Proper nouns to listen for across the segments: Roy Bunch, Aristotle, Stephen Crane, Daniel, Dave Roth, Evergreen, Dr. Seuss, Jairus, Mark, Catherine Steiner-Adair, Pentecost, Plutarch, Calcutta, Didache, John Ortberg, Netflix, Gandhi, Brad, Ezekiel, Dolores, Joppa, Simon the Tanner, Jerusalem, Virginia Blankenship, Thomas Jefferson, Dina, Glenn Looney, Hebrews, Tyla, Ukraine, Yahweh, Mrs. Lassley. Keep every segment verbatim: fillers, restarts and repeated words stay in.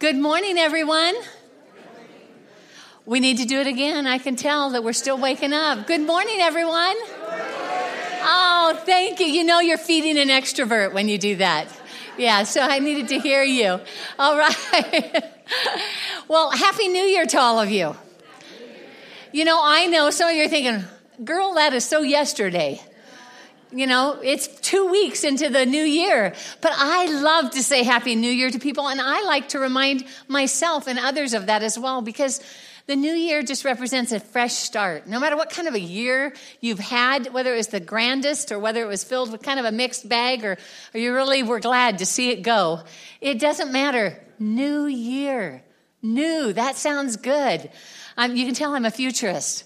Good morning, everyone. We need to do it again. I can tell that we're still waking up. Good morning, everyone. Oh, thank you. You know you're feeding an extrovert when you do that. Yeah, so I needed to hear you. All right. Well, Happy New Year to all of you. You know, I know some of you are thinking, girl, that is so yesterday. You know, it's two weeks into the new year, but I love to say Happy New Year to people, and I like to remind myself and others of that as well, because the new year just represents a fresh start. No matter what kind of a year you've had, whether it was the grandest or whether it was filled with kind of a mixed bag, or, or you really were glad to see it go, it doesn't matter. New year, new, that sounds good. Um, you can tell I'm a futurist.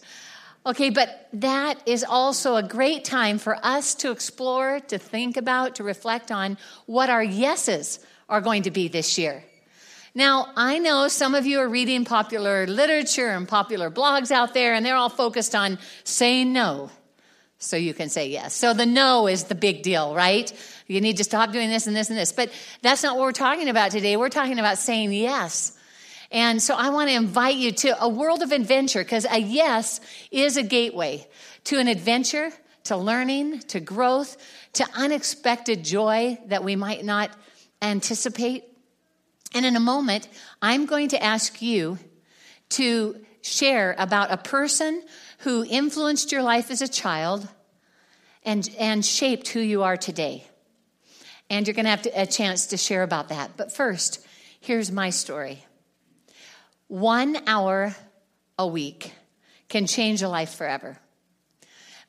Okay, but that is also a great time for us to explore, to think about, to reflect on what our yeses are going to be this year. Now, I know some of you are reading popular literature and popular blogs out there, and they're all focused on saying no so you can say yes. So the no is the big deal, right? You need to stop doing this and this and this. But that's not what we're talking about today. We're talking about saying yes. And so I want to invite you to a world of adventure, because a yes is a gateway to an adventure, to learning, to growth, to unexpected joy that we might not anticipate. And in a moment, I'm going to ask you to share about a person who influenced your life as a child and, and shaped who you are today. And you're going to have to, a chance to share about that. But first, here's my story. One hour a week can change a life forever.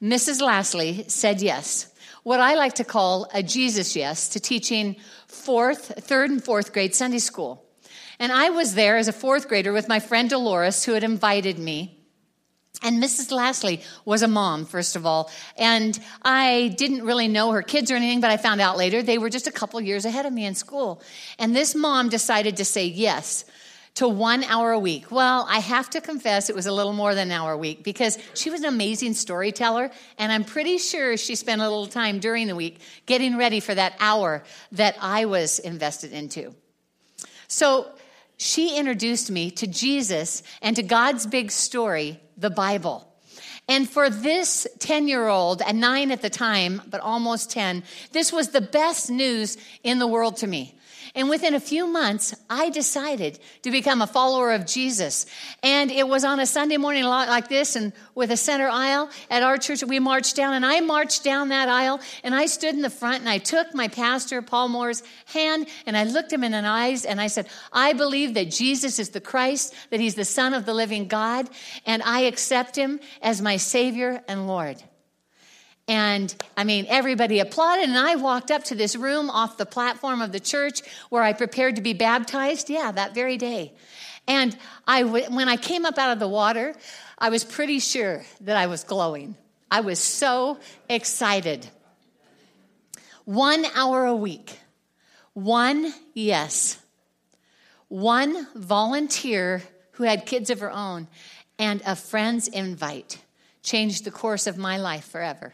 Missus Lassley said yes, what I like to call a Jesus yes, to teaching fourth, third and fourth grade Sunday school. And I was there as a fourth grader with my friend Dolores, who had invited me. And Missus Lassley was a mom, first of all. And I didn't really know her kids or anything, but I found out later they were just a couple years ahead of me in school. And this mom decided to say yes to one hour a week. Well, I have to confess it was a little more than an hour a week, because she was an amazing storyteller, and I'm pretty sure she spent a little time during the week getting ready for that hour that I was invested into. So she introduced me to Jesus and to God's big story, the Bible. And for this ten-year-old, a nine at the time, but almost ten, this was the best news in the world to me. And within a few months, I decided to become a follower of Jesus. And it was on a Sunday morning like this, and with a center aisle at our church, we marched down. And I marched down that aisle, and I stood in the front, and I took my pastor, Paul Moore's, hand, and I looked him in the eyes, and I said, I believe that Jesus is the Christ, that he's the Son of the living God, and I accept him as my Savior and Lord. And, I mean, everybody applauded, and I walked up to this room off the platform of the church where I prepared to be baptized, yeah, that very day. And I w- when I came up out of the water, I was pretty sure that I was glowing. I was so excited. One hour a week, one yes, one volunteer who had kids of her own, and a friend's invite changed the course of my life forever.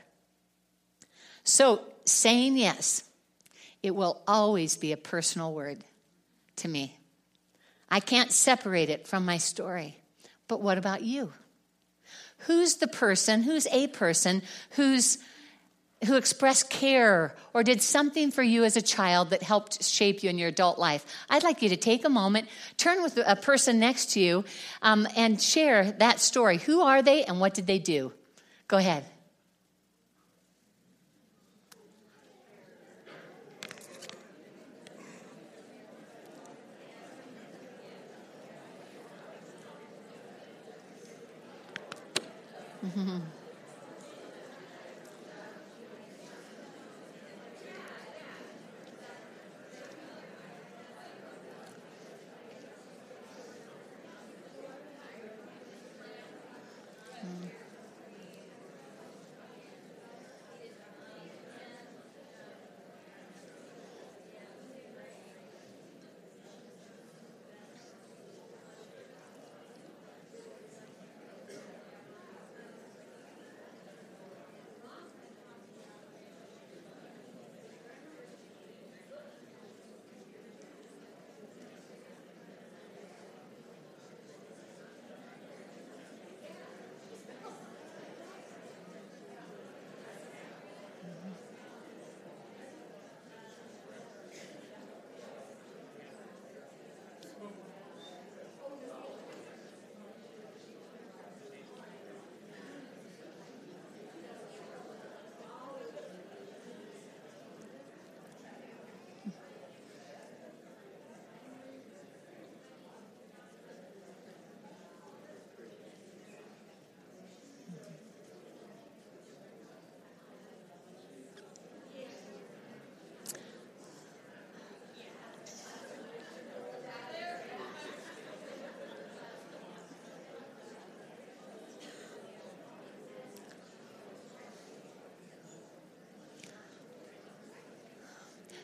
So saying yes, it will always be a personal word to me. I can't separate it from my story. But what about you? Who's the person, who's a person, who's who expressed care or did something for you as a child that helped shape you in your adult life? I'd like you to take a moment, turn with a person next to you, um, and share that story. Who are they and what did they do? Go ahead. Mm-hmm.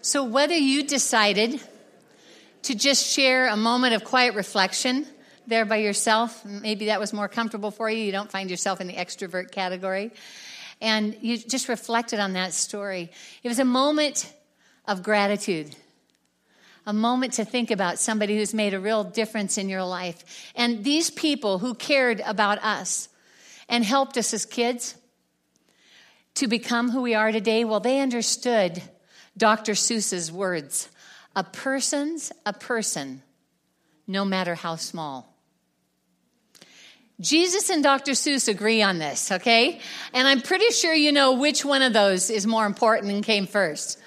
So whether you decided to just share a moment of quiet reflection there by yourself, maybe that was more comfortable for you, you don't find yourself in the extrovert category, and you just reflected on that story. It was a moment of gratitude, a moment to think about somebody who's made a real difference in your life. And these people who cared about us and helped us as kids to become who we are today, well, they understood Doctor Seuss's words, a person's a person, no matter how small. Jesus and Doctor Seuss agree on this, okay? And I'm pretty sure you know which one of those is more important and came first.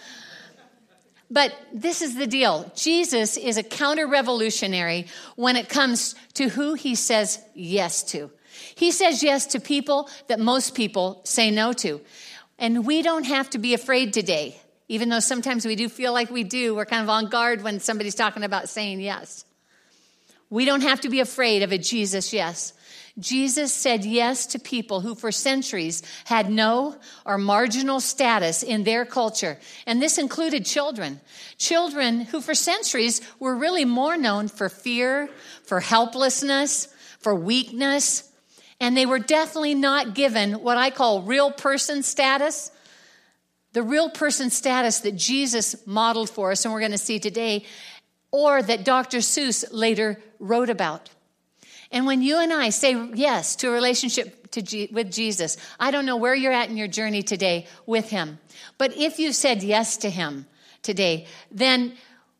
But this is the deal. Jesus is a counter-revolutionary when it comes to who he says yes to. He says yes to people that most people say no to. And we don't have to be afraid today, even though sometimes we do feel like we do. We're kind of on guard when somebody's talking about saying yes. We don't have to be afraid of a Jesus yes. Jesus said yes to people who for centuries had no or marginal status in their culture. And this included children. Children who for centuries were really more known for fear, for helplessness, for weakness. And they were definitely not given what I call real person status. The real person status that Jesus modeled for us, and we're going to see today, or that Doctor Seuss later wrote about. And when you and I say yes to a relationship to G- with Jesus, I don't know where you're at in your journey today with him, but if you said yes to him today, then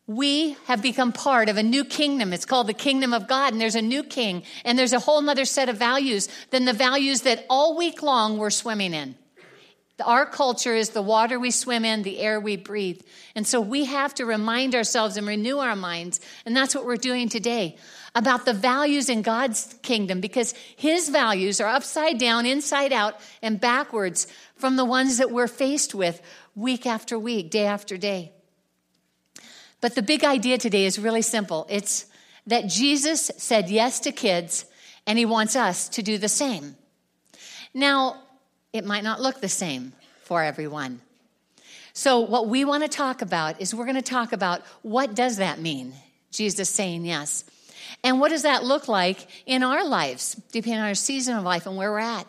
we have become part of a new kingdom. It's called the kingdom of God, and there's a new king, and there's a whole other set of values than the values that all week long we're swimming in. Our culture is the water we swim in, the air we breathe. And so we have to remind ourselves and renew our minds, and that's what we're doing today, about the values in God's kingdom, because his values are upside down, inside out, and backwards from the ones that we're faced with week after week, day after day. But the big idea today is really simple. It's that Jesus said yes to kids, and he wants us to do the same. Now, it might not look the same for everyone. So what we want to talk about is we're going to talk about what does that mean, Jesus saying yes, and what does that look like in our lives, depending on our season of life and where we're at.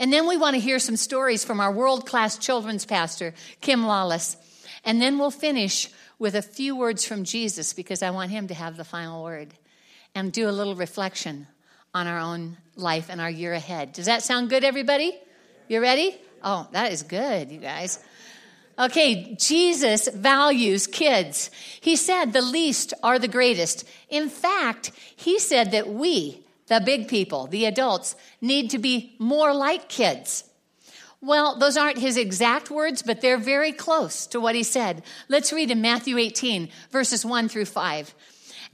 And then we want to hear some stories from our world-class children's pastor, Kim Lawless, and then we'll finish with a few words from Jesus because I want him to have the final word and do a little reflection on our own life and our year ahead. Does that sound good, everybody? You ready? Oh, that is good, you guys. Okay, Jesus values kids. He said the least are the greatest. In fact, he said that we, the big people, the adults, need to be more like kids. Well, those aren't his exact words, but they're very close to what he said. Let's read in Matthew eighteen, verses one through five.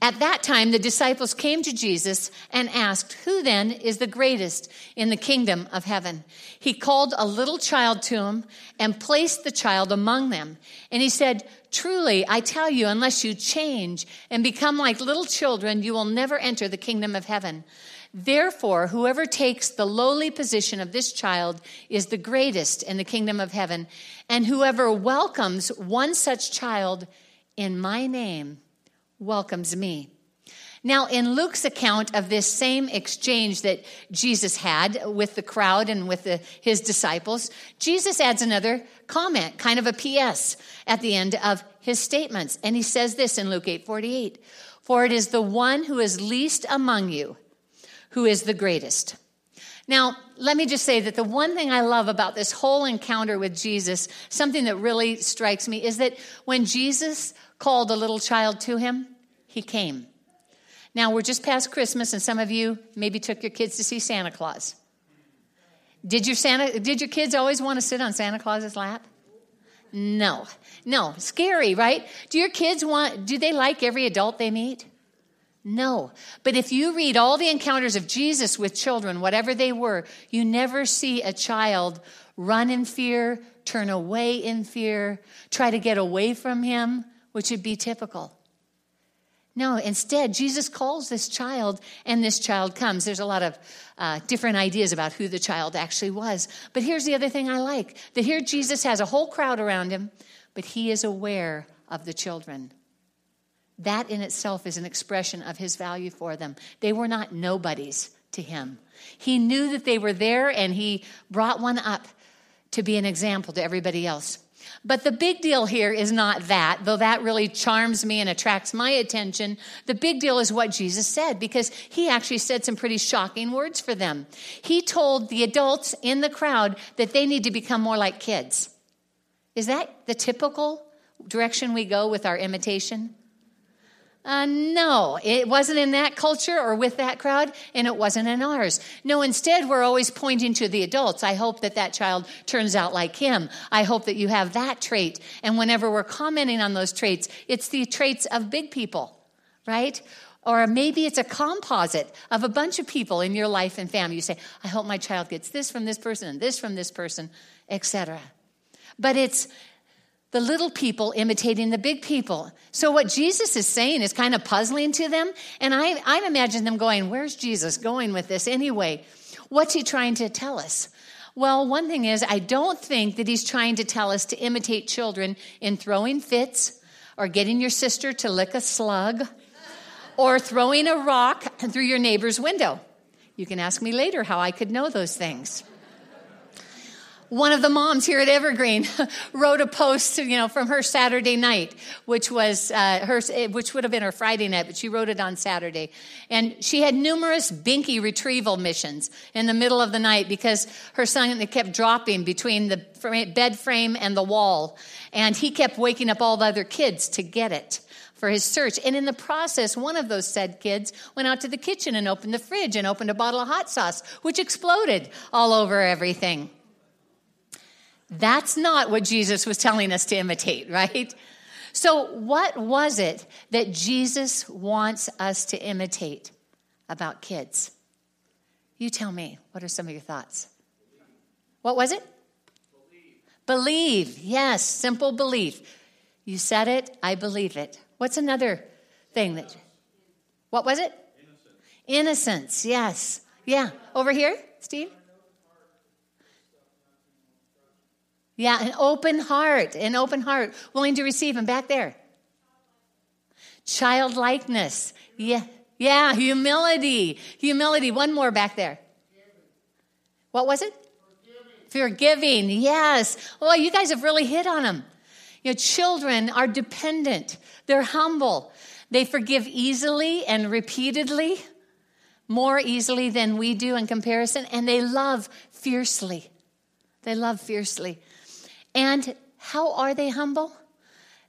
At that time, the disciples came to Jesus and asked, "Who then is the greatest in the kingdom of heaven?" He called a little child to him and placed the child among them. And he said, "Truly, I tell you, unless you change and become like little children, you will never enter the kingdom of heaven. Therefore, whoever takes the lowly position of this child is the greatest in the kingdom of heaven. And whoever welcomes one such child in my name welcomes me." Now, in Luke's account of this same exchange that Jesus had with the crowd and with the, his disciples, Jesus adds another comment, kind of a P S at the end of his statements. And he says this in Luke eight forty-eight, "For it is the one who is least among you who is the greatest." Now, let me just say that the one thing I love about this whole encounter with Jesus, something that really strikes me, is that when Jesus called a little child to him, he came. Now, we're just past Christmas, and some of you maybe took your kids to see Santa Claus. Did your Santa? Did your kids always want to sit on Santa Claus's lap? No. No. Scary, right? Do your kids want, do they like every adult they meet? No. But if you read all the encounters of Jesus with children, whatever they were, you never see a child run in fear, turn away in fear, try to get away from him, which would be typical. No, instead, Jesus calls this child, and this child comes. There's a lot of uh, different ideas about who the child actually was. But here's the other thing I like, that here Jesus has a whole crowd around him, but he is aware of the children. That in itself is an expression of his value for them. They were not nobodies to him. He knew that they were there, and he brought one up to be an example to everybody else. But the big deal here is not that, though that really charms me and attracts my attention. The big deal is what Jesus said, because he actually said some pretty shocking words for them. He told the adults in the crowd that they need to become more like kids. Is that the typical direction we go with our imitation? Uh, no, it wasn't in that culture or with that crowd, and it wasn't in ours. No, instead, we're always pointing to the adults. I hope that that child turns out like him. I hope that you have that trait. And whenever we're commenting on those traits, it's the traits of big people, right? Or maybe it's a composite of a bunch of people in your life and family. You say, I hope my child gets this from this person and this from this person, et cetera. But it's the little people imitating the big people. So what Jesus is saying is kind of puzzling to them. And I, I imagine them going, where's Jesus going with this anyway? What's he trying to tell us? Well, one thing is, I don't think that he's trying to tell us to imitate children in throwing fits or getting your sister to lick a slug or throwing a rock through your neighbor's window. You can ask me later how I could know those things. One of the moms here at Evergreen wrote a post, you know, from her Saturday night, which was uh, her, which would have been her Friday night, but she wrote it on Saturday. And she had numerous binky retrieval missions in the middle of the night because her son kept dropping between the bed frame and the wall, and he kept waking up all the other kids to get it for his search. And in the process, one of those said kids went out to the kitchen and opened the fridge and opened a bottle of hot sauce, which exploded all over everything. That's not what Jesus was telling us to imitate, right? So what was it that Jesus wants us to imitate about kids? You tell me, what are some of your thoughts? What was it? Believe. Believe, yes, simple belief. You said it, I believe it. What's another thing that, what was it? Innocence. Innocence, yes. Yeah, over here, Steve? Yeah, an open heart, an open heart, willing to receive him. Back there. Childlikeness. Yeah, yeah, humility, humility. One more back there. What was it? Forgiving. Forgiving, yes. Well, you guys have really hit on them. You know, children are dependent. They're humble. They forgive easily and repeatedly, more easily than we do in comparison, and they love fiercely. They love fiercely. And how are they humble?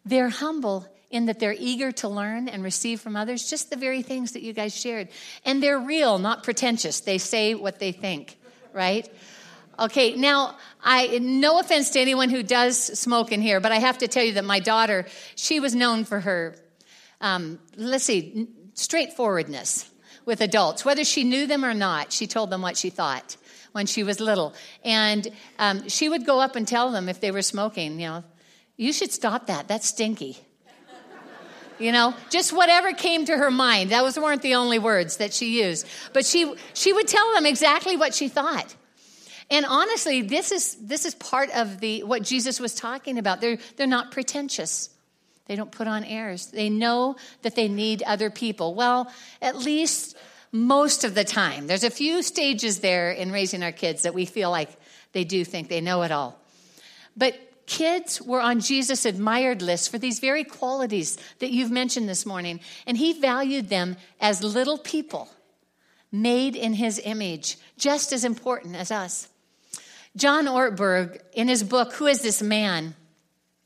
They're humble in that they're eager to learn and receive from others, just the very things that you guys shared. And they're real, not pretentious. They say what they think, right? Okay, now, I no offense to anyone who does smoke in here, but I have to tell you that my daughter, she was known for her, um, let's see, straightforwardness with adults. Whether she knew them or not, she told them what she thought when she was little. And um, she would go up and tell them if they were smoking, you know, you should stop that. That's stinky. You know, just whatever came to her mind. Those weren't the only words that she used. But she she would tell them exactly what she thought. And honestly, this is this is part of the what Jesus was talking about. They're they're not pretentious. They don't put on airs. They know that they need other people. Well, at least most of the time. There's a few stages there in raising our kids that we feel like they do think they know it all. But kids were on Jesus' admired list for these very qualities that you've mentioned this morning, and he valued them as little people made in his image, just as important as us. John Ortberg, in his book, Who Is This Man?,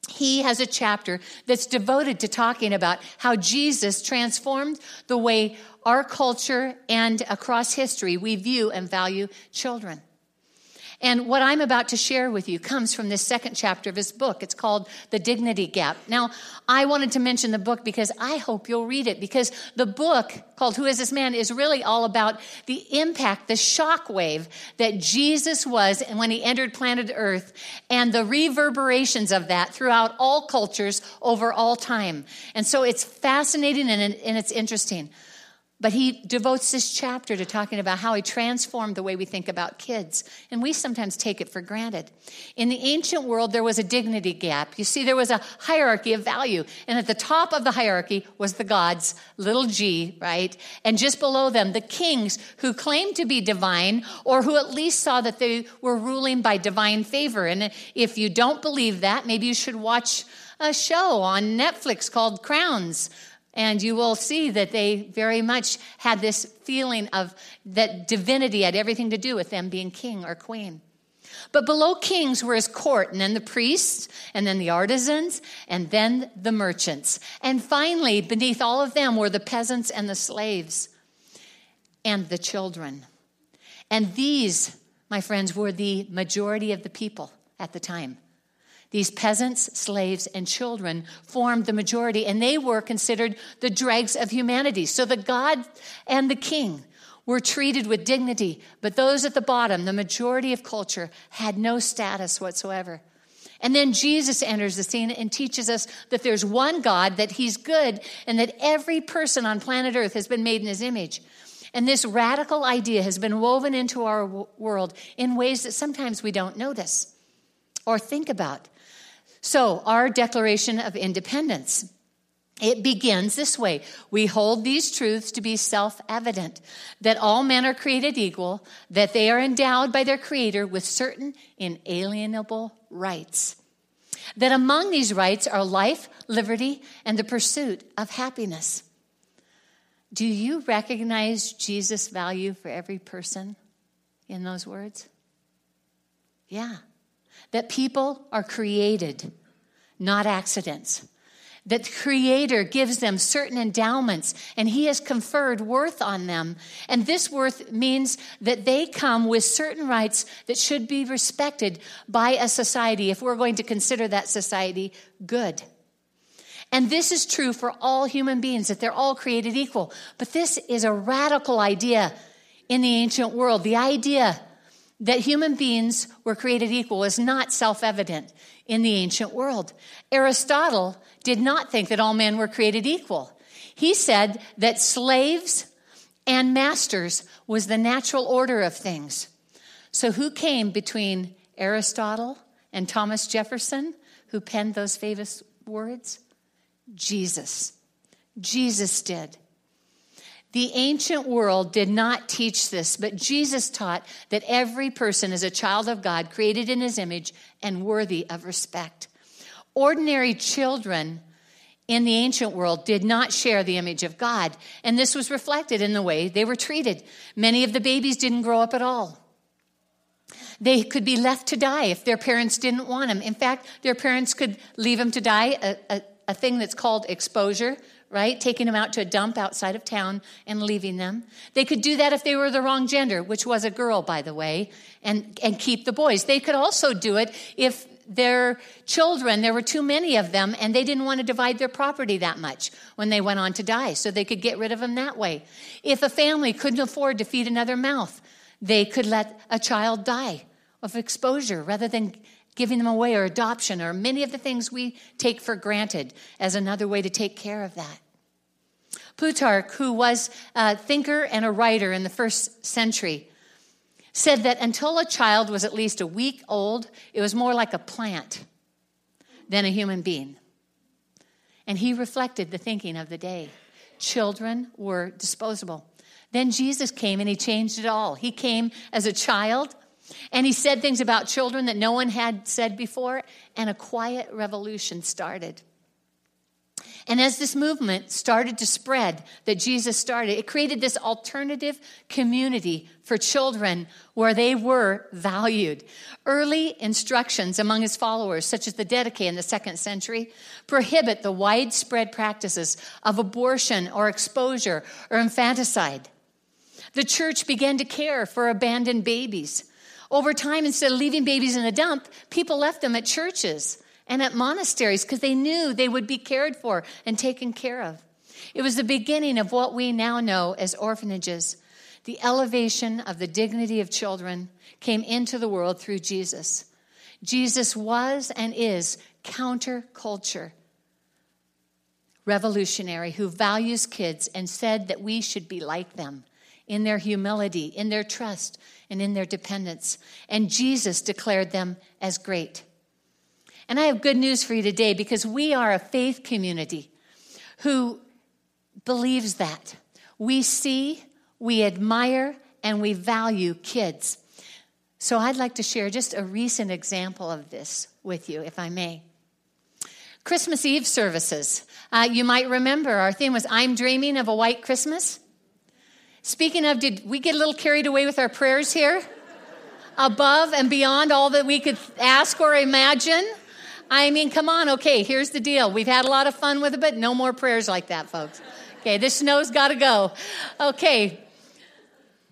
he has a chapter that's devoted to talking about how Jesus transformed the way our culture and across history we view and value children. And what I'm about to share with you comes from this second chapter of his book. It's called The Dignity Gap. Now, I wanted to mention the book because I hope you'll read it, because the book called Who Is This Man is really all about the impact, the shockwave that Jesus was when he entered planet Earth, and the reverberations of that throughout all cultures over all time. And so it's fascinating and, and it's interesting. But he devotes this chapter to talking about how he transformed the way we think about kids. And we sometimes take it for granted. In the ancient world, there was a dignity gap. You see, there was a hierarchy of value. And at the top of the hierarchy was the gods, little g, right? And just below them, the kings who claimed to be divine or who at least saw that they were ruling by divine favor. And if you don't believe that, maybe you should watch a show on Netflix called Crowns. And you will see that they very much had this feeling of that divinity had everything to do with them being king or queen. But below kings were his court, and then the priests, and then the artisans, and then the merchants. And finally, beneath all of them were the peasants and the slaves and the children. And these, my friends, were the majority of the people at the time. These peasants, slaves, and children formed the majority, and they were considered the dregs of humanity. So the god and the king were treated with dignity, but those at the bottom, the majority of culture, had no status whatsoever. And then Jesus enters the scene and teaches us that there's one God, that he's good, and that every person on planet Earth has been made in his image. And this radical idea has been woven into our world in ways that sometimes we don't notice or think about. So our Declaration of Independence, it begins this way. We hold these truths to be self-evident, that all men are created equal, that they are endowed by their Creator with certain inalienable rights, that among these rights are life, liberty, and the pursuit of happiness. Do you recognize Jesus' value for every person in those words? Yeah. That people are created, not accidents. That the Creator gives them certain endowments, and he has conferred worth on them. And this worth means that they come with certain rights that should be respected by a society if we're going to consider that society good. And this is true for all human beings, that they're all created equal. But this is a radical idea in the ancient world, the idea that human beings were created equal is not self-evident in the ancient world. Aristotle did not think that all men were created equal. He said that slaves and masters was the natural order of things. So who came between Aristotle and Thomas Jefferson, who penned those famous words? Jesus. Jesus did. The ancient world did not teach this, but Jesus taught that every person is a child of God, created in his image and worthy of respect. Ordinary children in the ancient world did not share the image of God, and this was reflected in the way they were treated. Many of the babies didn't grow up at all. They could be left to die if their parents didn't want them. In fact, their parents could leave them to die, a, a, a thing that's called exposure, right? Taking them out to a dump outside of town and leaving them. They could do that if they were the wrong gender, which was a girl, by the way, and, and keep the boys. They could also do it if their children, there were too many of them, and they didn't want to divide their property that much when they went on to die, so they could get rid of them that way. If a family couldn't afford to feed another mouth, they could let a child die of exposure rather than giving them away or adoption or many of the things we take for granted as another way to take care of that. Plutarch, who was a thinker and a writer in the first century, said that until a child was at least a week old, it was more like a plant than a human being. And he reflected the thinking of the day. Children were disposable. Then Jesus came and he changed it all. He came as a child, and he said things about children that no one had said before, and a quiet revolution started. And as this movement started to spread that Jesus started, it created this alternative community for children where they were valued. Early instructions among his followers, such as the Didache in the second century, prohibit the widespread practices of abortion or exposure or infanticide. The church began to care for abandoned babies. Over time, instead of leaving babies in a dump, people left them at churches and at monasteries because they knew they would be cared for and taken care of. It was the beginning of what we now know as orphanages. The elevation of the dignity of children came into the world through Jesus. Jesus was and is counterculture, revolutionary who values kids and said that we should be like them in their humility, in their trust, and in their dependence. And Jesus declared them as great. And I have good news for you today, because we are a faith community who believes that. We see, we admire, and we value kids. So I'd like to share just a recent example of this with you, if I may. Christmas Eve services. Uh, you might remember our theme was, I'm dreaming of a white Christmas. Speaking of, did we get a little carried away with our prayers here? Above and beyond all that we could ask or imagine? I mean, come on, okay, here's the deal. We've had a lot of fun with it, but no more prayers like that, folks. Okay, this snow's got to go. Okay.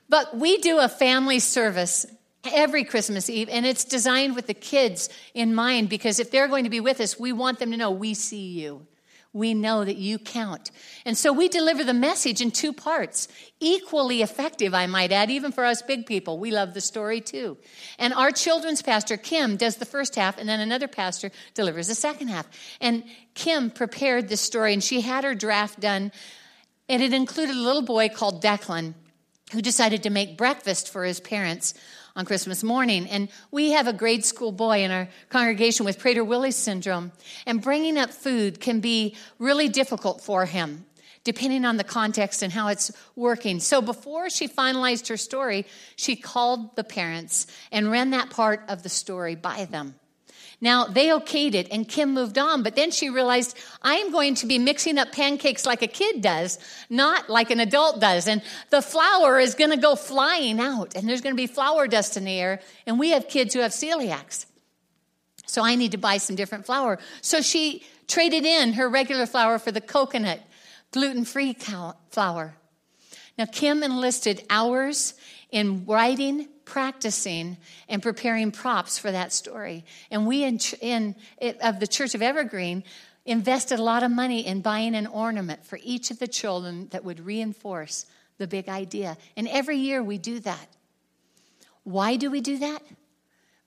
But we do a family service every Christmas Eve, and it's designed with the kids in mind, because if they're going to be with us, we want them to know we see you. We know that you count. And so we deliver the message in two parts, equally effective, I might add, even for us big people. We love the story too. And our children's pastor, Kim, does the first half, and then another pastor delivers the second half. And Kim prepared this story, and she had her draft done, and it included a little boy called Declan, who decided to make breakfast for his parents on Christmas morning. And we have a grade school boy in our congregation with Prader-Willi syndrome. And bringing up food can be really difficult for him, depending on the context and how it's working. So before she finalized her story, she called the parents and ran that part of the story by them. Now, they okayed it, and Kim moved on, but then she realized, I'm going to be mixing up pancakes like a kid does, not like an adult does, and the flour is going to go flying out, and there's going to be flour dust in the air, and we have kids who have celiacs, so I need to buy some different flour. So she traded in her regular flour for the coconut, gluten-free flour. Now, Kim enlisted hours in writing, practicing, and preparing props for that story. And we in, in of the Church of Evergreen invested a lot of money in buying an ornament for each of the children that would reinforce the big idea. And every year we do that. Why do we do that?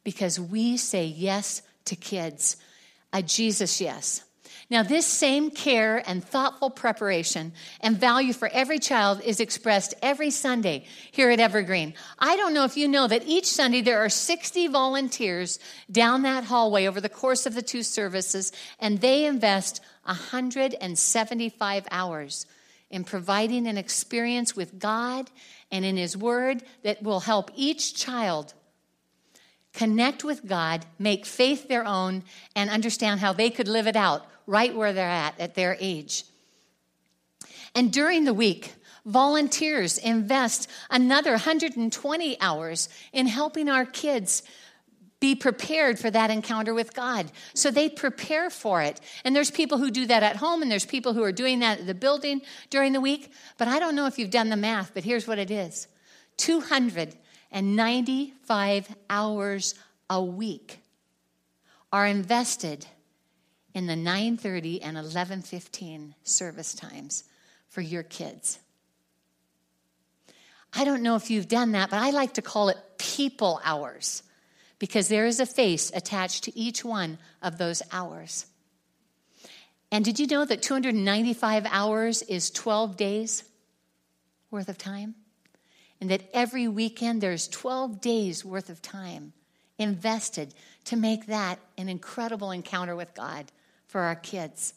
Because we say yes to kids, a Jesus yes. Now, this same care and thoughtful preparation and value for every child is expressed every Sunday here at Evergreen. I don't know if you know that each Sunday there are sixty volunteers down that hallway over the course of the two services, and they invest one hundred seventy-five hours in providing an experience with God and in His Word that will help each child connect with God, make faith their own, and understand how they could live it out right where they're at, at their age. And during the week, volunteers invest another one hundred twenty hours in helping our kids be prepared for that encounter with God. So they prepare for it. And there's people who do that at home, and there's people who are doing that at the building during the week. But I don't know if you've done the math, but here's what it is. two hundred ninety-five hours a week are invested in the nine thirty and eleven fifteen service times for your kids. I don't know if you've done that, but I like to call it people hours, because there is a face attached to each one of those hours. And did you know that two hundred ninety-five hours is twelve days worth of time? And that every weekend there's twelve days worth of time invested to make that an incredible encounter with God for our kids.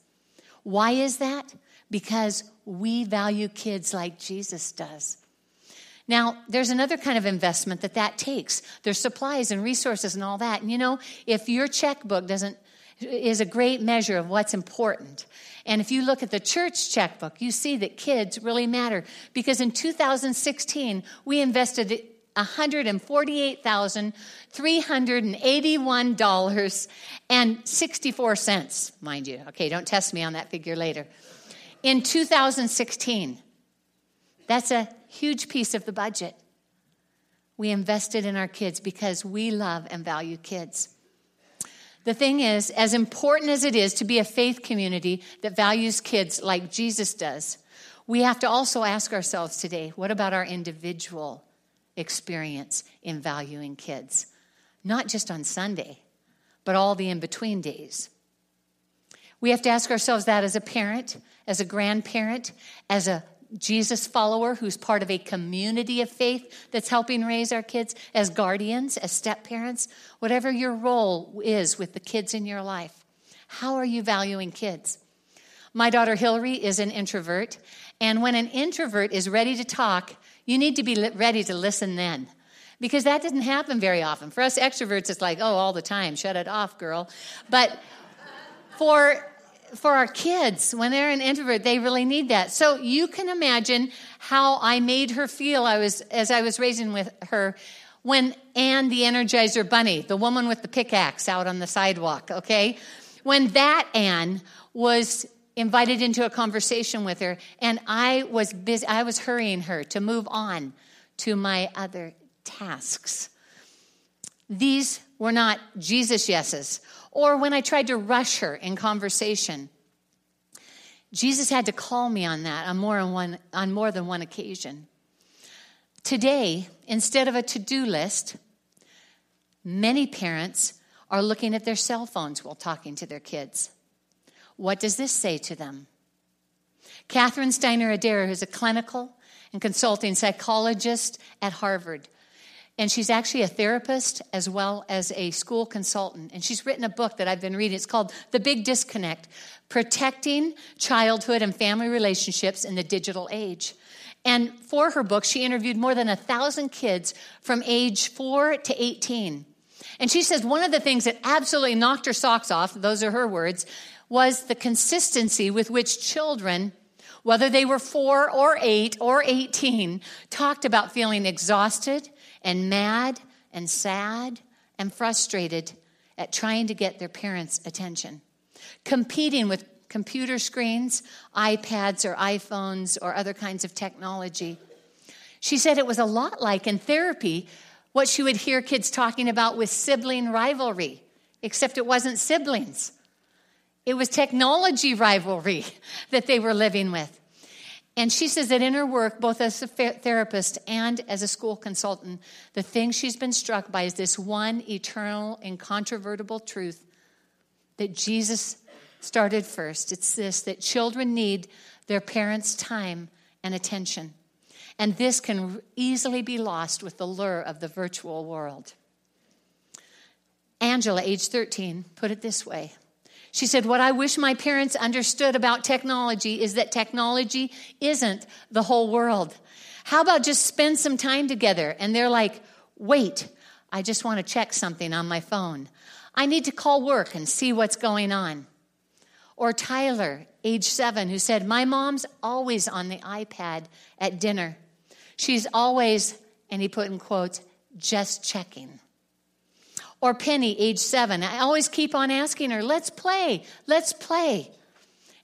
Why is that? Because we value kids like Jesus does. Now, there's another kind of investment that that takes. There's supplies and resources and all that. And you know, if your checkbook doesn't is a great measure of what's important. And if you look at the church checkbook, you see that kids really matter. Because in two thousand sixteen, we invested one hundred forty-eight thousand three hundred eighty-one dollars and sixty-four cents, mind you. Okay, don't test me on that figure later. In two thousand sixteen, that's a huge piece of the budget we invested in our kids, because we love and value kids. The thing is, as important as it is to be a faith community that values kids like Jesus does, we have to also ask ourselves today, what about our individual experience in valuing kids? Not just on Sunday, but all the in-between days. We have to ask ourselves that as a parent, as a grandparent, as a Jesus follower who's part of a community of faith that's helping raise our kids, as guardians, as step-parents, whatever your role is with the kids in your life. How are you valuing kids? My daughter Hillary is an introvert, and when an introvert is ready to talk, you need to be ready to listen then, because that doesn't happen very often. For us extroverts, it's like, oh, all the time, shut it off, girl. But for for our kids, when they're an introvert, they really need that. So you can imagine how I made her feel I was as I was raising with her when Anne the Energizer Bunny, the woman with the pickaxe out on the sidewalk, okay? When that Anne was invited into a conversation with her, and I was busy, I was hurrying her to move on to my other tasks. These were not Jesus yeses, or when I tried to rush her in conversation. Jesus had to call me on that on more than one, on more than one occasion. Today, instead of a to-do list, many parents are looking at their cell phones while talking to their kids. What does this say to them? Catherine Steiner-Adair is a clinical and consulting psychologist at Harvard. And she's actually a therapist as well as a school consultant. And she's written a book that I've been reading. It's called The Big Disconnect, Protecting Childhood and Family Relationships in the Digital Age. And for her book, she interviewed more than one thousand kids from age four to eighteen. And she says one of the things that absolutely knocked her socks off, those are her words, was the consistency with which children, whether they were four or eight or eighteen, talked about feeling exhausted and mad and sad and frustrated at trying to get their parents' attention, competing with computer screens, iPads or iPhones or other kinds of technology. She said it was a lot like in therapy what she would hear kids talking about with sibling rivalry, except it wasn't siblings. It was technology rivalry that they were living with. And she says that in her work, both as a therapist and as a school consultant, the thing she's been struck by is this one eternal, incontrovertible truth that Jesus started first. It's this, that children need their parents' time and attention. And this can easily be lost with the lure of the virtual world. Angela, age thirteen, put it this way. She said, what I wish my parents understood about technology is that technology isn't the whole world. How about just spend some time together? And they're like, wait, I just want to check something on my phone. I need to call work and see what's going on. Or Tyler, age seven, who said, my mom's always on the iPad at dinner. She's always, and he put in quotes, just checking. Or Penny, age seven. I always keep on asking her, let's play, let's play.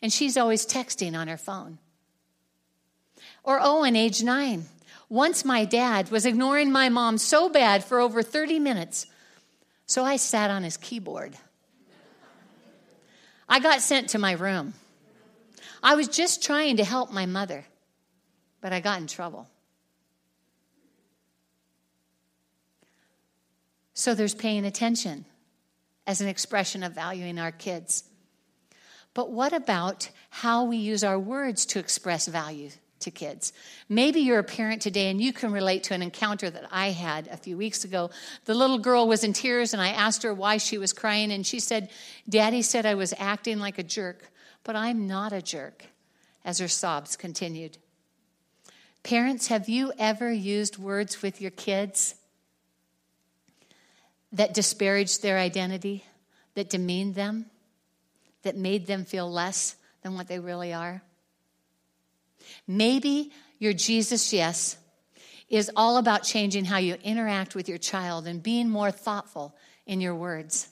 And she's always texting on her phone. Or Owen, age nine. Once my dad was ignoring my mom so bad for over thirty minutes, so I sat on his keyboard. I got sent to my room. I was just trying to help my mother, but I got in trouble. So there's paying attention as an expression of valuing our kids. But what about how we use our words to express value to kids? Maybe you're a parent today and you can relate to an encounter that I had a few weeks ago. The little girl was in tears and I asked her why she was crying and she said, Daddy said I was acting like a jerk, but I'm not a jerk, as her sobs continued. Parents, have you ever used words with your kids that disparaged their identity, that demeaned them, that made them feel less than what they really are? Maybe your Jesus yes is all about changing how you interact with your child and being more thoughtful in your words.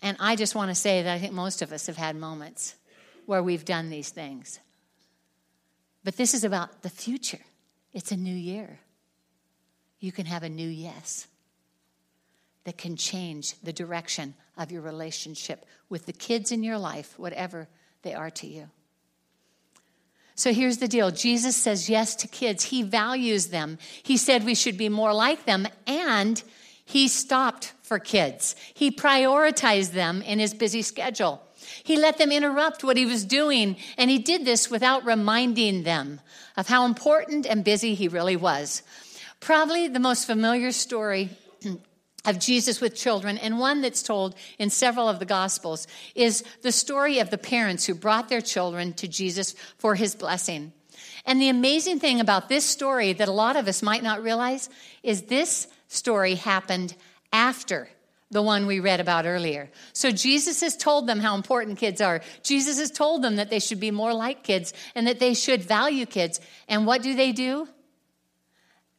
And I just want to say that I think most of us have had moments where we've done these things. But this is about the future. It's a new year. You can have a new yes that can change the direction of your relationship with the kids in your life, whatever they are to you. So here's the deal. Jesus says yes to kids. He values them. He said we should be more like them, and he stopped for kids. He prioritized them in his busy schedule. He let them interrupt what he was doing, and he did this without reminding them of how important and busy he really was. Probably the most familiar story of Jesus with children, and one that's told in several of the Gospels, is the story of the parents who brought their children to Jesus for his blessing. And the amazing thing about this story that a lot of us might not realize is this story happened after the one we read about earlier. So Jesus has told them how important kids are. Jesus has told them that they should be more like kids and that they should value kids. And what do they do?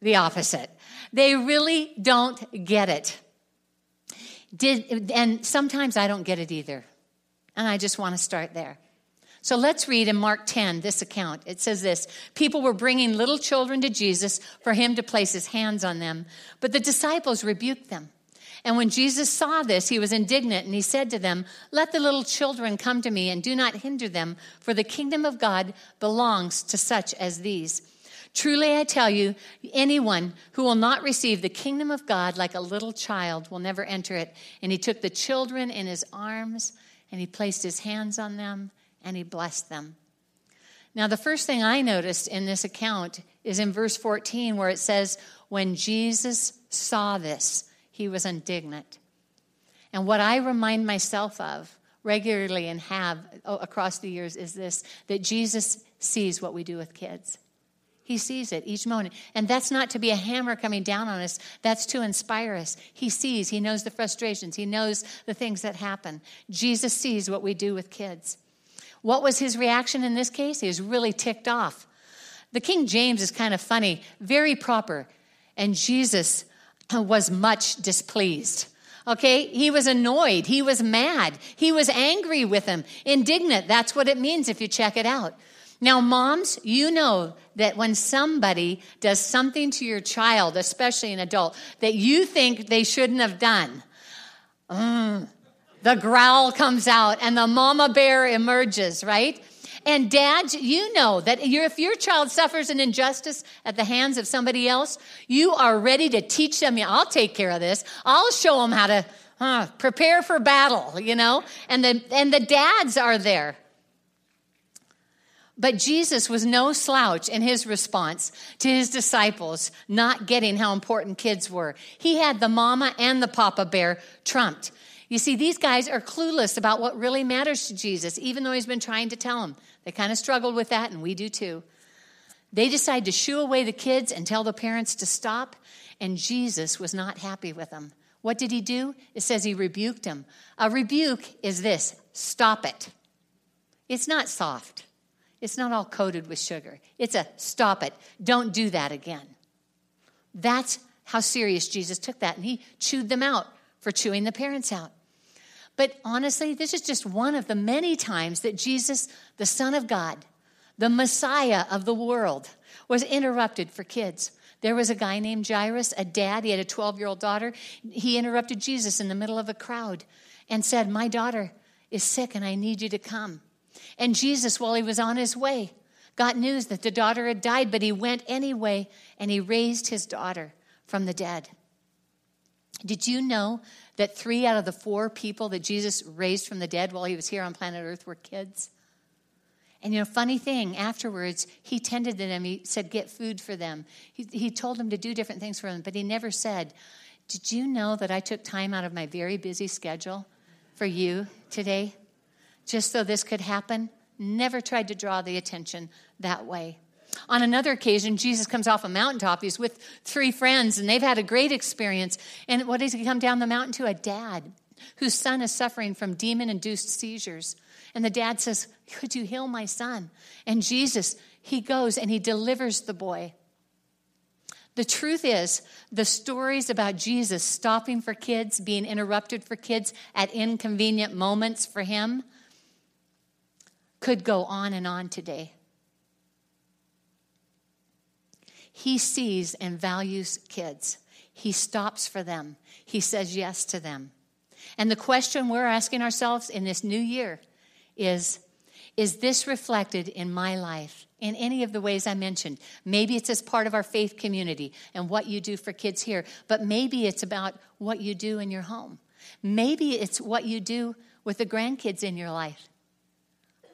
The opposite. They really don't get it. Did, and sometimes I don't get it either. And I just want to start there. So let's read in Mark ten, this account. It says this: people were bringing little children to Jesus for him to place his hands on them, but the disciples rebuked them. And when Jesus saw this, he was indignant, and he said to them, "Let the little children come to me, and do not hinder them, for the kingdom of God belongs to such as these. Truly I tell you, anyone who will not receive the kingdom of God like a little child will never enter it." And he took the children in his arms, and he placed his hands on them, and he blessed them. Now, the first thing I noticed in this account is in verse fourteen, where it says, when Jesus saw this, he was indignant. And what I remind myself of regularly and have across the years is this, that Jesus sees what we do with kids. He sees it each moment. And that's not to be a hammer coming down on us. That's to inspire us. He sees. He knows the frustrations. He knows the things that happen. Jesus sees what we do with kids. What was his reaction in this case? He was really ticked off. The King James is kind of funny, very proper. And Jesus was much displeased. Okay? He was annoyed. He was mad. He was angry with him. Indignant. That's what it means if you check it out. Now, moms, you know that when somebody does something to your child, especially an adult, that you think they shouldn't have done, mm, the growl comes out and the mama bear emerges, right? And dads, you know that if your child suffers an injustice at the hands of somebody else, you are ready to teach them, I'll take care of this. I'll show them how to uh, prepare for battle, you know? And the, and the dads are there. But Jesus was no slouch in his response to his disciples not getting how important kids were. He had the mama and the papa bear trumped. You see, these guys are clueless about what really matters to Jesus, even though he's been trying to tell them. They kind of struggled with that, and we do too. They decide to shoo away the kids and tell the parents to stop, and Jesus was not happy with them. What did he do? It says he rebuked them. A rebuke is this: stop it. It's not soft. It's not all coated with sugar. It's a stop it. Don't do that again. That's how serious Jesus took that. And he chewed them out for chewing the parents out. But honestly, this is just one of the many times that Jesus, the Son of God, the Messiah of the world, was interrupted for kids. There was a guy named Jairus, a dad. He had a twelve-year-old daughter. He interrupted Jesus in the middle of a crowd and said, "My daughter is sick and I need you to come." And Jesus, while he was on his way, got news that the daughter had died, but he went anyway, and he raised his daughter from the dead. Did you know that three out of the four people that Jesus raised from the dead while he was here on planet Earth were kids? And, you know, funny thing, afterwards, he tended to them. He said, get food for them. He, he told them to do different things for them, but he never said, did you know that I took time out of my very busy schedule for you today? Just so this could happen, never tried to draw the attention that way. On another occasion, Jesus comes off a mountaintop. He's with three friends, and they've had a great experience. And what does he come down the mountain to? A dad whose son is suffering from demon-induced seizures. And the dad says, could you heal my son? And Jesus, he goes and he delivers the boy. The truth is, the stories about Jesus stopping for kids, being interrupted for kids at inconvenient moments for him, could go on and on today. He sees and values kids. He stops for them. He says yes to them. And the question we're asking ourselves in this new year is, is this reflected in my life in any of the ways I mentioned? Maybe it's as part of our faith community and what you do for kids here, but maybe it's about what you do in your home. Maybe it's what you do with the grandkids in your life.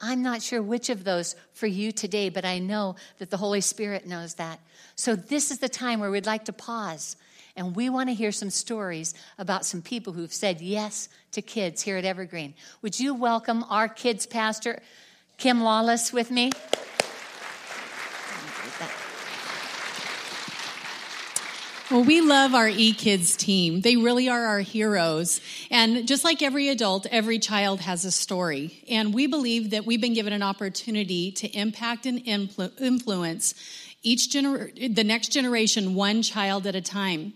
I'm not sure which of those for you today, but I know that the Holy Spirit knows that. So this is the time where we'd like to pause, and we want to hear some stories about some people who've said yes to kids here at Evergreen. Would you welcome our kids pastor, Kim Lawless, with me? Well, we love our eKids team. They really are our heroes. And just like every adult, every child has a story. And we believe that we've been given an opportunity to impact and influ- influence each gener- the next generation, one child at a time.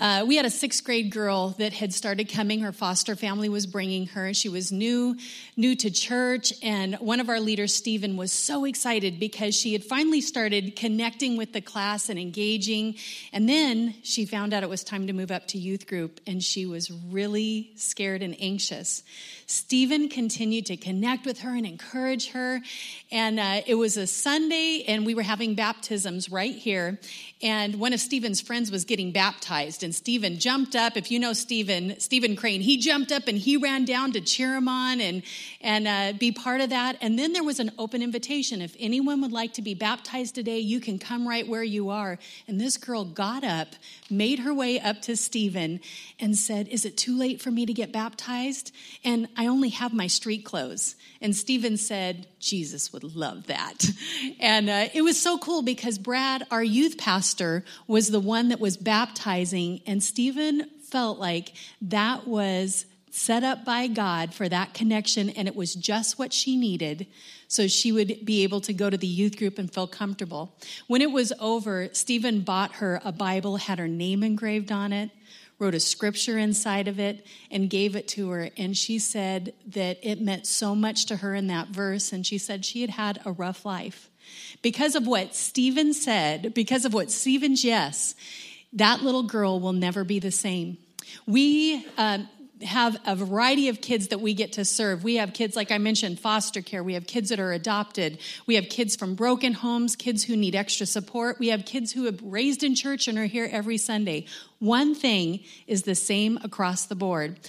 Uh, we had a sixth grade girl that had started coming. Her foster family was bringing her. She was new, new to church. And one of our leaders, Stephen, was so excited because she had finally started connecting with the class and engaging. And then she found out it was time to move up to youth group, and she was really scared and anxious. Stephen continued to connect with her and encourage her. And uh, it was a Sunday, and we were having baptisms right here. And one of Stephen's friends was getting baptized. And Stephen jumped up. If you know Stephen, Stephen Crane, he jumped up and he ran down to cheer him on and, and uh, be part of that. And then there was an open invitation. If anyone would like to be baptized today, you can come right where you are. And this girl got up, made her way up to Stephen, and said, "Is it too late for me to get baptized? And I only have my street clothes." And Stephen said, "Jesus would love that." And uh, it was so cool because Brad, our youth pastor, was the one that was baptizing. And Stephen felt like that was set up by God for that connection. And it was just what she needed so she would be able to go to the youth group and feel comfortable. When it was over, Stephen bought her a Bible, had her name engraved on it, wrote a scripture inside of it, and gave it to her. And she said that it meant so much to her in that verse. And she said she had had a rough life. Because of what Stephen said, because of what Stephen's yes, that little girl will never be the same. We uh, have a variety of kids that we get to serve. We have kids, like I mentioned, foster care. We have kids that are adopted. We have kids from broken homes, kids who need extra support. We have kids who have raised in church and are here every Sunday. One thing is the same across the board,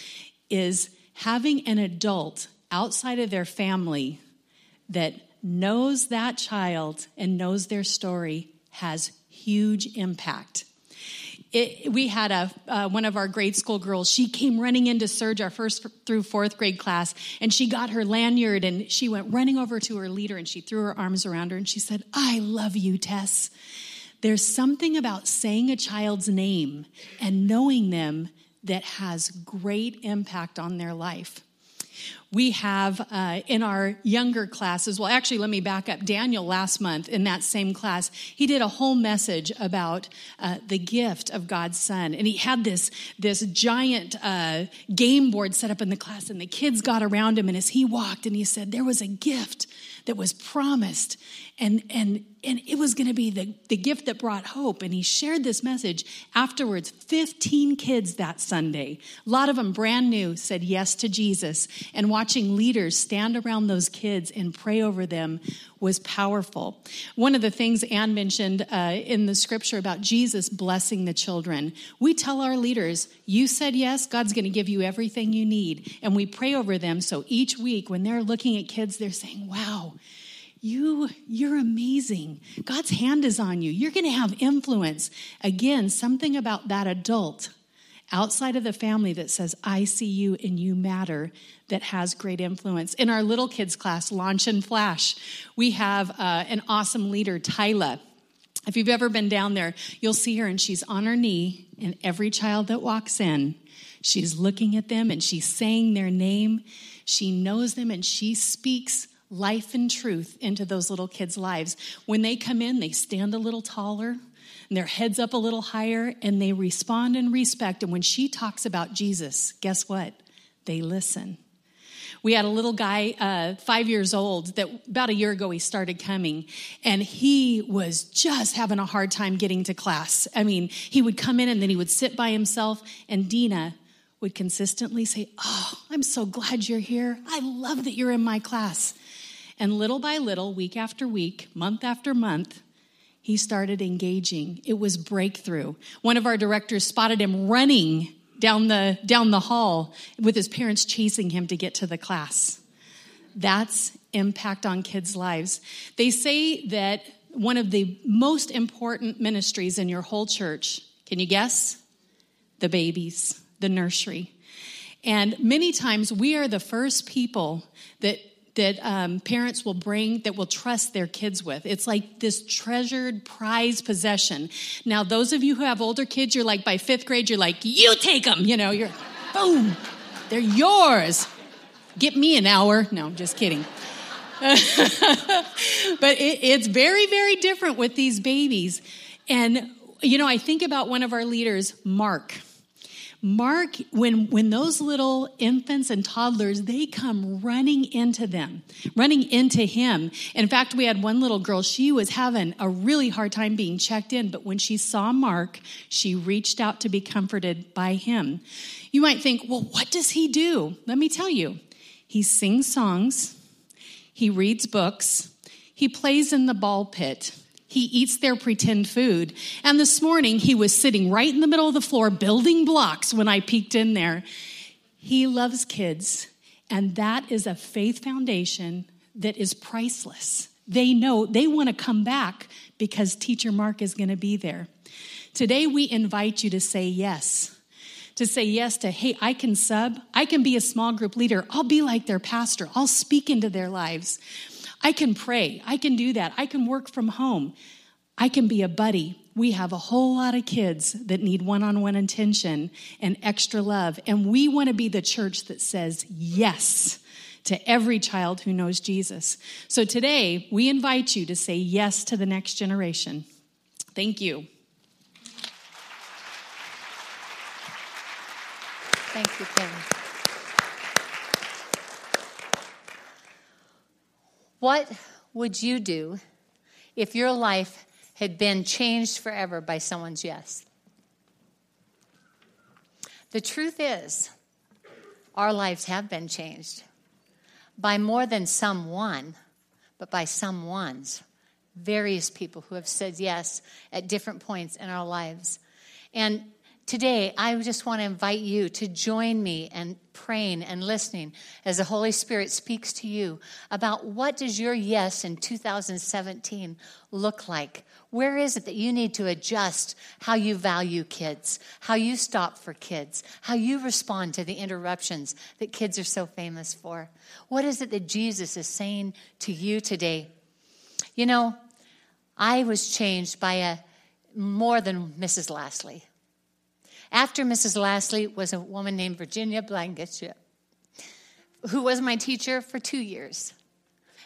is having an adult outside of their family that knows that child and knows their story has huge impact. It, we had a uh, one of our grade school girls, she came running into Surge, our first through fourth grade class, and she got her lanyard and she went running over to her leader and she threw her arms around her and she said, "I love you, Tess." There's something about saying a child's name and knowing them that has great impact on their life. We have uh, in our younger classes, well, actually, let me back up. Daniel last month in that same class, he did a whole message about uh, the gift of God's Son. And he had this, this giant uh, game board set up in the class, and the kids got around him. And as he walked, and he said, there was a gift that was promised, and and and it was going to be the, the gift that brought hope. And he shared this message. Afterwards, fifteen kids that Sunday, a lot of them brand new, said yes to Jesus. And watching leaders stand around those kids and pray over them was powerful. One of the things Anne mentioned uh, in the scripture about Jesus blessing the children. We tell our leaders, you said yes, God's going to give you everything you need. And we pray over them. So each week when they're looking at kids, they're saying, wow, you, you're amazing. God's hand is on you. You're going to have influence. Again, something about that adult outside of the family that says, I see you and you matter, that has great influence. In our little kids class, Launch and Flash, we have uh, an awesome leader, Tyla. If you've ever been down there, you'll see her, and she's on her knee, and every child that walks in, she's looking at them, and she's saying their name. She knows them, and she speaks life and truth into those little kids' lives. When they come in, they stand a little taller, and their heads up a little higher, and they respond and respect. And when she talks about Jesus, guess what? They listen. We had a little guy, uh, five years old, that about a year ago he started coming, and he was just having a hard time getting to class. I mean, he would come in and then he would sit by himself, and Dina would consistently say, "Oh, I'm so glad you're here. I love that you're in my class." And little by little, week after week, month after month, he started engaging. It was breakthrough. One of our directors spotted him running down the down the hall with his parents chasing him to get to the class. That's impact on kids' lives. They say that one of the most important ministries in your whole church, can you guess? The babies, the nursery. And many times we are the first people that that um, parents will bring, that will trust their kids with. It's like this treasured prize possession. Now, those of you who have older kids, you're like, by fifth grade, you're like, you take them. You know, you're, boom, they're yours. Get me an hour. No, I'm just kidding. But it, it's very, very different with these babies. And, you know, I think about one of our leaders, Mark. Mark, when when those little infants and toddlers, they come running into them, running into him. In fact, we had one little girl, she was having a really hard time being checked in, but when she saw Mark, she reached out to be comforted by him. You might think, well, what does he do? Let me tell you. He sings songs, he reads books, he plays in the ball pit. He eats their pretend food. And this morning, he was sitting right in the middle of the floor building blocks when I peeked in there. He loves kids, and that is a faith foundation that is priceless. They know they want to come back because Teacher Mark is going to be there. Today, we invite you to say yes, to say yes to, hey, I can sub. I can be a small group leader. I'll be like their pastor. I'll speak into their lives. I can pray. I can do that. I can work from home. I can be a buddy. We have a whole lot of kids that need one-on-one attention and extra love. And we want to be the church that says yes to every child who knows Jesus. So today, we invite you to say yes to the next generation. Thank you. Thank you, Kim. What would you do if your life had been changed forever by someone's yes? The truth is, our lives have been changed by more than someone, but by someone's, various people who have said yes at different points in our lives. And today, I just want to invite you to join me in praying and listening as the Holy Spirit speaks to you about what does your yes in two thousand seventeen look like? Where is it that you need to adjust how you value kids, how you stop for kids, how you respond to the interruptions that kids are so famous for? What is it that Jesus is saying to you today? You know, I was changed by a more than Missus Lassley. After Missus Lassley was a woman named Virginia Blankenship, who was my teacher for two years.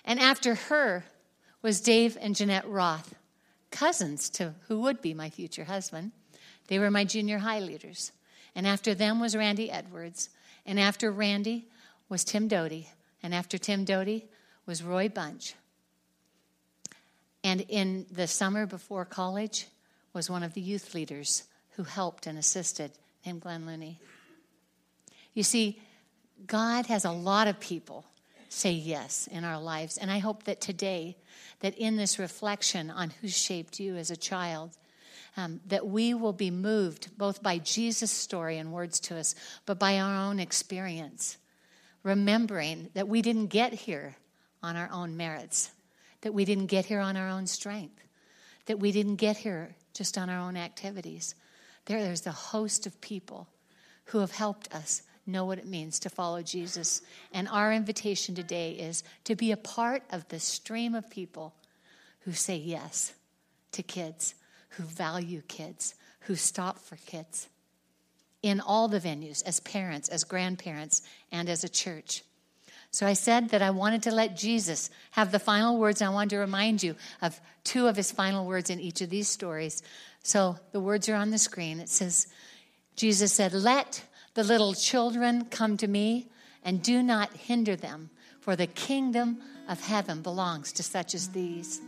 And after her was Dave and Jeanette Roth, cousins to who would be my future husband. They were my junior high leaders. And after them was Randy Edwards. And after Randy was Tim Doty. And after Tim Doty was Roy Bunch. And in the summer before college was one of the youth leaders who helped and assisted, named Glenn Looney. You see, God has a lot of people say yes in our lives, and I hope that today, that in this reflection on who shaped you as a child, um, that we will be moved both by Jesus' story and words to us, but by our own experience, remembering that we didn't get here on our own merits, that we didn't get here on our own strength, that we didn't get here just on our own activities. There, there's a host of people who have helped us know what it means to follow Jesus. And our invitation today is to be a part of the stream of people who say yes to kids, who value kids, who stop for kids in all the venues, as parents, as grandparents, and as a church. So I said that I wanted to let Jesus have the final words. I wanted to remind you of two of his final words in each of these stories. So the words are on the screen. It says, Jesus said, "Let the little children come to me and do not hinder them, for the kingdom of heaven belongs to such as these."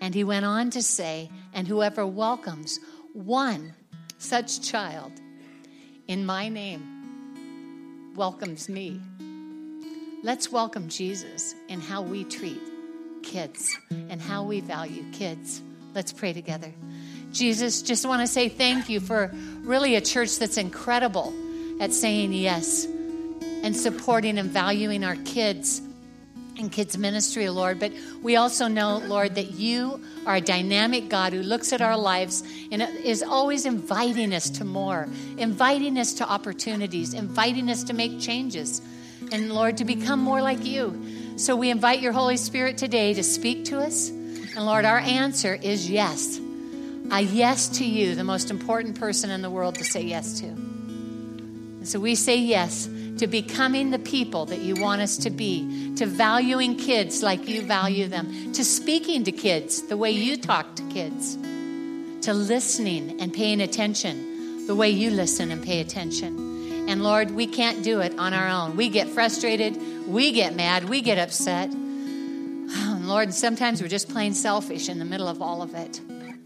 And he went on to say, "And whoever welcomes one such child in my name welcomes me." Let's welcome Jesus in how we treat kids and how we value kids. Let's pray together. Jesus, just want to say thank you for really a church that's incredible at saying yes and supporting and valuing our kids and kids ministry, Lord. But we also know, Lord, that you are a dynamic God who looks at our lives and is always inviting us to more, inviting us to opportunities, inviting us to make changes, and Lord, to become more like you. So we invite your Holy Spirit today to speak to us. And Lord, our answer is yes. A yes to you, the most important person in the world to say yes to. And so we say yes to becoming the people that you want us to be, to valuing kids like you value them, to speaking to kids the way you talk to kids, to listening and paying attention the way you listen and pay attention. And Lord, we can't do it on our own. We get frustrated, we get mad, we get upset. And Lord, sometimes we're just plain selfish in the middle of all of it.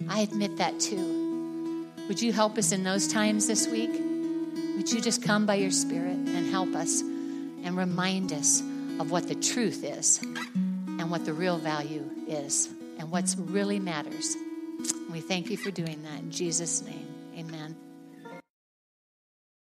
I admit that too. Would you help us in those times this week? Would you just come by your Spirit and help us and remind us of what the truth is and what the real value is and what really matters? We thank you for doing that in Jesus' name.